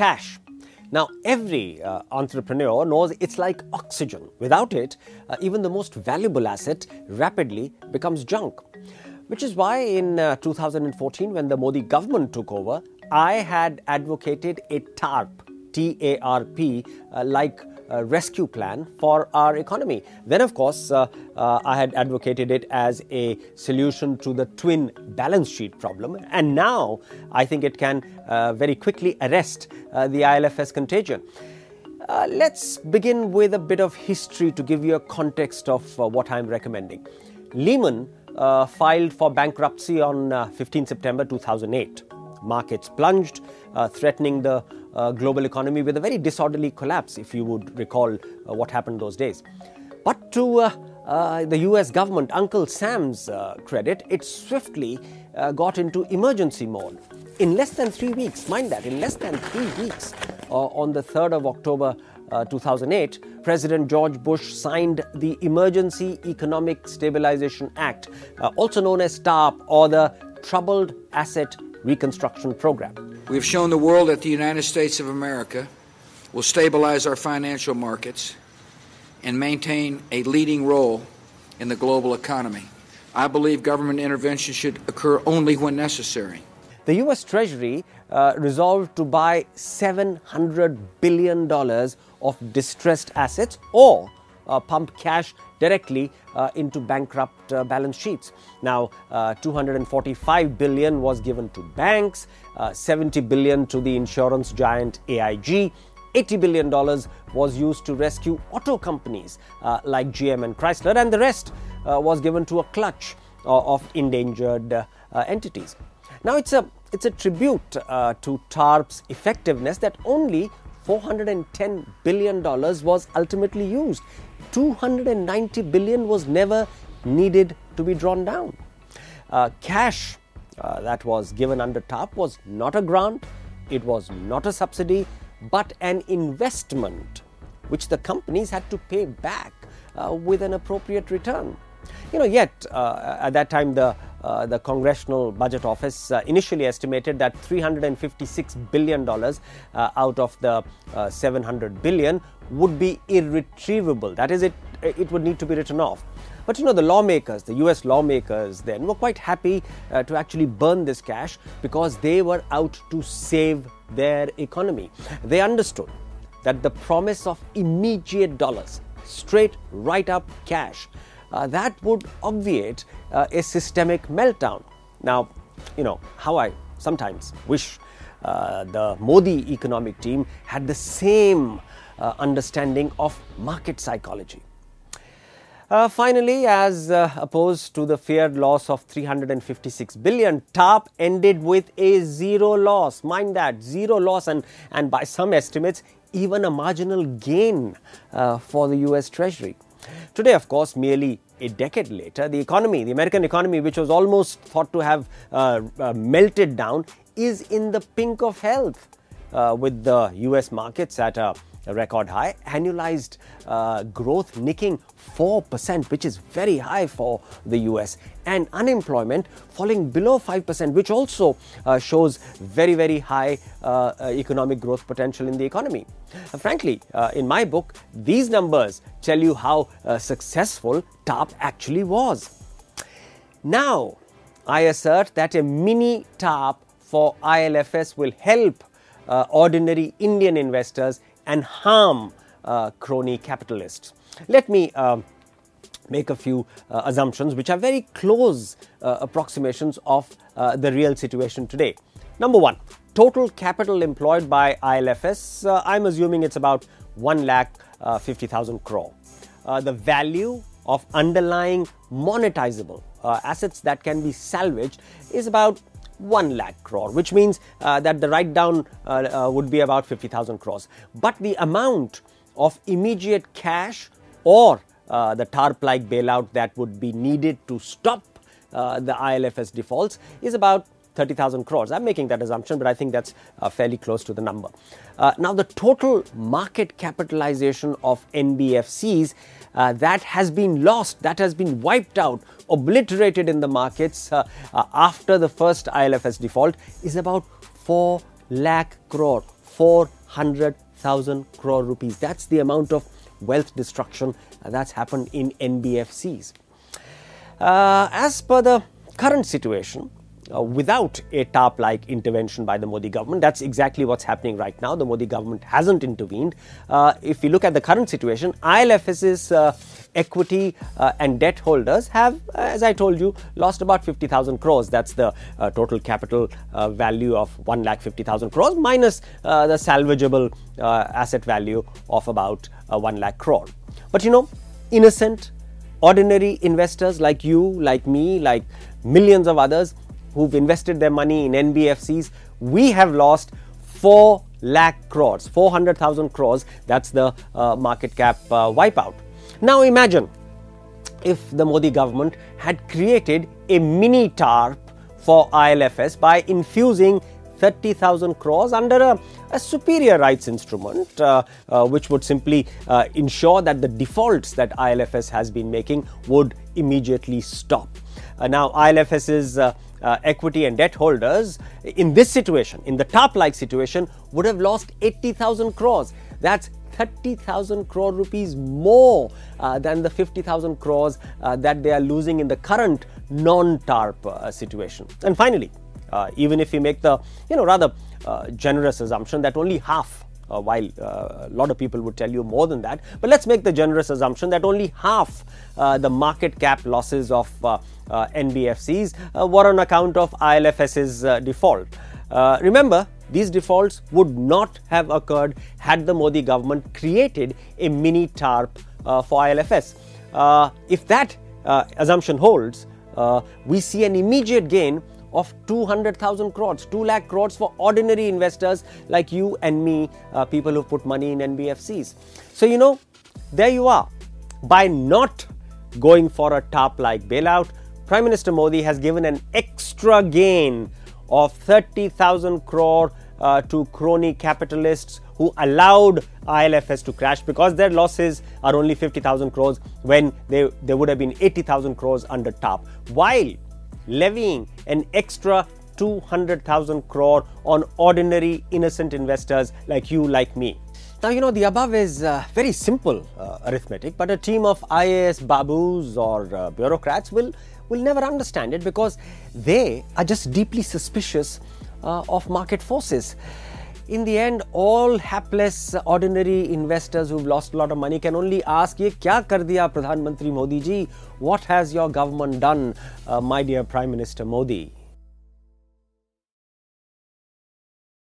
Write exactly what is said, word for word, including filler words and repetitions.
cash. Now, every uh, entrepreneur knows it's like oxygen. Without it, uh, even the most valuable asset rapidly becomes junk. Which is why in uh, two thousand fourteen, when the Modi government took over, I had advocated a TARP, T A R P, uh, like uh, rescue plan for our economy. Then, of course, uh, uh, I had advocated it as a solution to the twin balance sheet problem. And now I think it can uh, very quickly arrest uh, the I L F S contagion. Uh, let's begin with a bit of history to give you a context of uh, what I'm recommending. Lehman uh, filed for bankruptcy on uh, fifteenth September two thousand eight. Markets plunged, uh, threatening the uh, global economy with a very disorderly collapse, if you would recall uh, what happened those days. But to uh, uh, the U S government, Uncle Sam's uh, credit, it swiftly uh, got into emergency mode. In less than three weeks, mind that, in less than three weeks, uh, on the third of October uh, two thousand eight, President George Bush signed the Emergency Economic Stabilization Act, uh, also known as TARP, or the Troubled Asset Reconstruction Program. We have shown the world that the United States of America will stabilize our financial markets and maintain a leading role in the global economy. I believe government intervention should occur only when necessary. The U S Treasury uh, resolved to buy seven hundred billion dollars of distressed assets or Uh, pump cash directly uh, into bankrupt uh, balance sheets. Now, uh, two hundred forty-five billion dollars was given to banks, uh, seventy billion dollars to the insurance giant A I G, eighty billion dollars was used to rescue auto companies uh, like G M and Chrysler, and the rest uh, was given to a clutch uh, of endangered uh, uh, entities. Now, it's a, it's a tribute uh, to TARP's effectiveness that only four hundred ten billion dollars was ultimately used. two hundred ninety billion dollars was never needed to be drawn down. Uh, cash uh, that was given under TARP was not a grant, it was not a subsidy, but an investment which the companies had to pay back uh, with an appropriate return. You know, yet uh, at that time the Uh, the Congressional Budget Office uh, initially estimated that three hundred fifty-six billion dollars uh, out of the uh, seven hundred billion dollars would be irretrievable. That is, it, it would need to be written off. But you know, the lawmakers, the U S lawmakers then were quite happy uh, to actually burn this cash because they were out to save their economy. They understood that the promise of immediate dollars, straight right up cash, Uh, that would obviate uh, a systemic meltdown. Now, you know, how I sometimes wish uh, the Modi economic team had the same uh, understanding of market psychology. Uh, finally, as uh, opposed to the feared loss of three hundred fifty-six billion dollars, TARP ended with a zero loss. Mind that, zero loss, and, and by some estimates, even a marginal gain uh, for the U S Treasury. Today, of course, merely a decade later, the economy, the American economy, which was almost thought to have uh, uh, melted down, is in the pink of health, uh, with the U S markets at a, a record high, annualized uh, growth nicking four percent, which is very high for the U S, and unemployment falling below five percent, which also uh, shows very, very high uh, economic growth potential in the economy. Uh, frankly, uh, in my book, these numbers tell you how uh, successful TARP actually was. Now, I assert that a mini TARP for I L F S will help uh, ordinary Indian investors and harm uh, crony capitalists. Let me uh, make a few uh, assumptions which are very close uh, approximations of uh, the real situation today. Number one, total capital employed by I L F S, uh, I'm assuming it's about one lakh fifty thousand crore. Uh, the value of underlying monetizable uh, assets that can be salvaged is about one lakh crore, which means uh, that the write down uh, uh, would be about fifty thousand crores. But the amount of immediate cash or uh, the TARP like bailout that would be needed to stop uh, the I L F S defaults is about thirty thousand crores. I'm making that assumption, but I think that's uh, fairly close to the number. Uh, now, the total market capitalization of N B F Cs uh, that has been lost, that has been wiped out, obliterated in the markets uh, uh, after the first I L F S default is about four lakh crore. four hundred thousand crore rupees. That's the amount of wealth destruction that's happened in N B F Cs. Uh, as per the current situation, uh, without a TARP-like intervention by the Modi government, that's exactly what's happening right now. The Modi government hasn't intervened. Uh, if you look at the current situation, I L F S's uh, equity uh, and debt holders have, as I told you, lost about fifty thousand crores. That's the uh, total capital uh, value of one lakh fifty thousand crores minus uh, the salvageable uh, asset value of about uh, one lakh crore. But you know, innocent, ordinary investors like you, like me, like millions of others who've invested their money in N B F Cs, we have lost four lakh crores, four hundred thousand crores. That's the uh, market cap uh, wipeout. Now imagine if the Modi government had created a mini TARP for I L F S by infusing thirty thousand crores under a, a superior rights instrument, uh, uh, which would simply uh, ensure that the defaults that I L F S has been making would immediately stop. Uh, now I L F S's uh, uh, equity and debt holders in this situation, in the TARP-like situation, would have lost eighty thousand crores. That's thirty thousand crore rupees more uh, than the fifty thousand crores uh, that they are losing in the current non-TARP uh, situation. And finally, uh, even if we make the, you know, rather uh, generous assumption that only half, uh, while uh, a lot of people would tell you more than that, but let's make the generous assumption that only half uh, the market cap losses of uh, uh, N B F Cs uh, were on account of I L F S's uh, default. Uh, remember, these defaults would not have occurred had the Modi government created a mini TARP uh, for I L F S. Uh, if that uh, assumption holds, uh, we see an immediate gain of two hundred thousand crores, two lakh crores for ordinary investors like you and me, uh, people who put money in N B F Cs. So, you know, there you are. By not going for a TARP-like bailout, Prime Minister Modi has given an extra gain of thirty thousand crore uh, to crony capitalists who allowed I L F S to crash, because their losses are only fifty thousand crores when they, they would have been eighty thousand crores under TARP, while levying an extra two hundred thousand crore on ordinary innocent investors like you, like me. Now, you know, the above is uh, very simple uh, arithmetic, but a team of I A S babus or uh, bureaucrats will will never understand it, because they are just deeply suspicious uh, of market forces. In the end, all hapless ordinary investors who've lost a lot of money can only ask, "Ye kya kar diya Pradhan Mantri Modi ji? What has your government done, uh, my dear Prime Minister Modi?"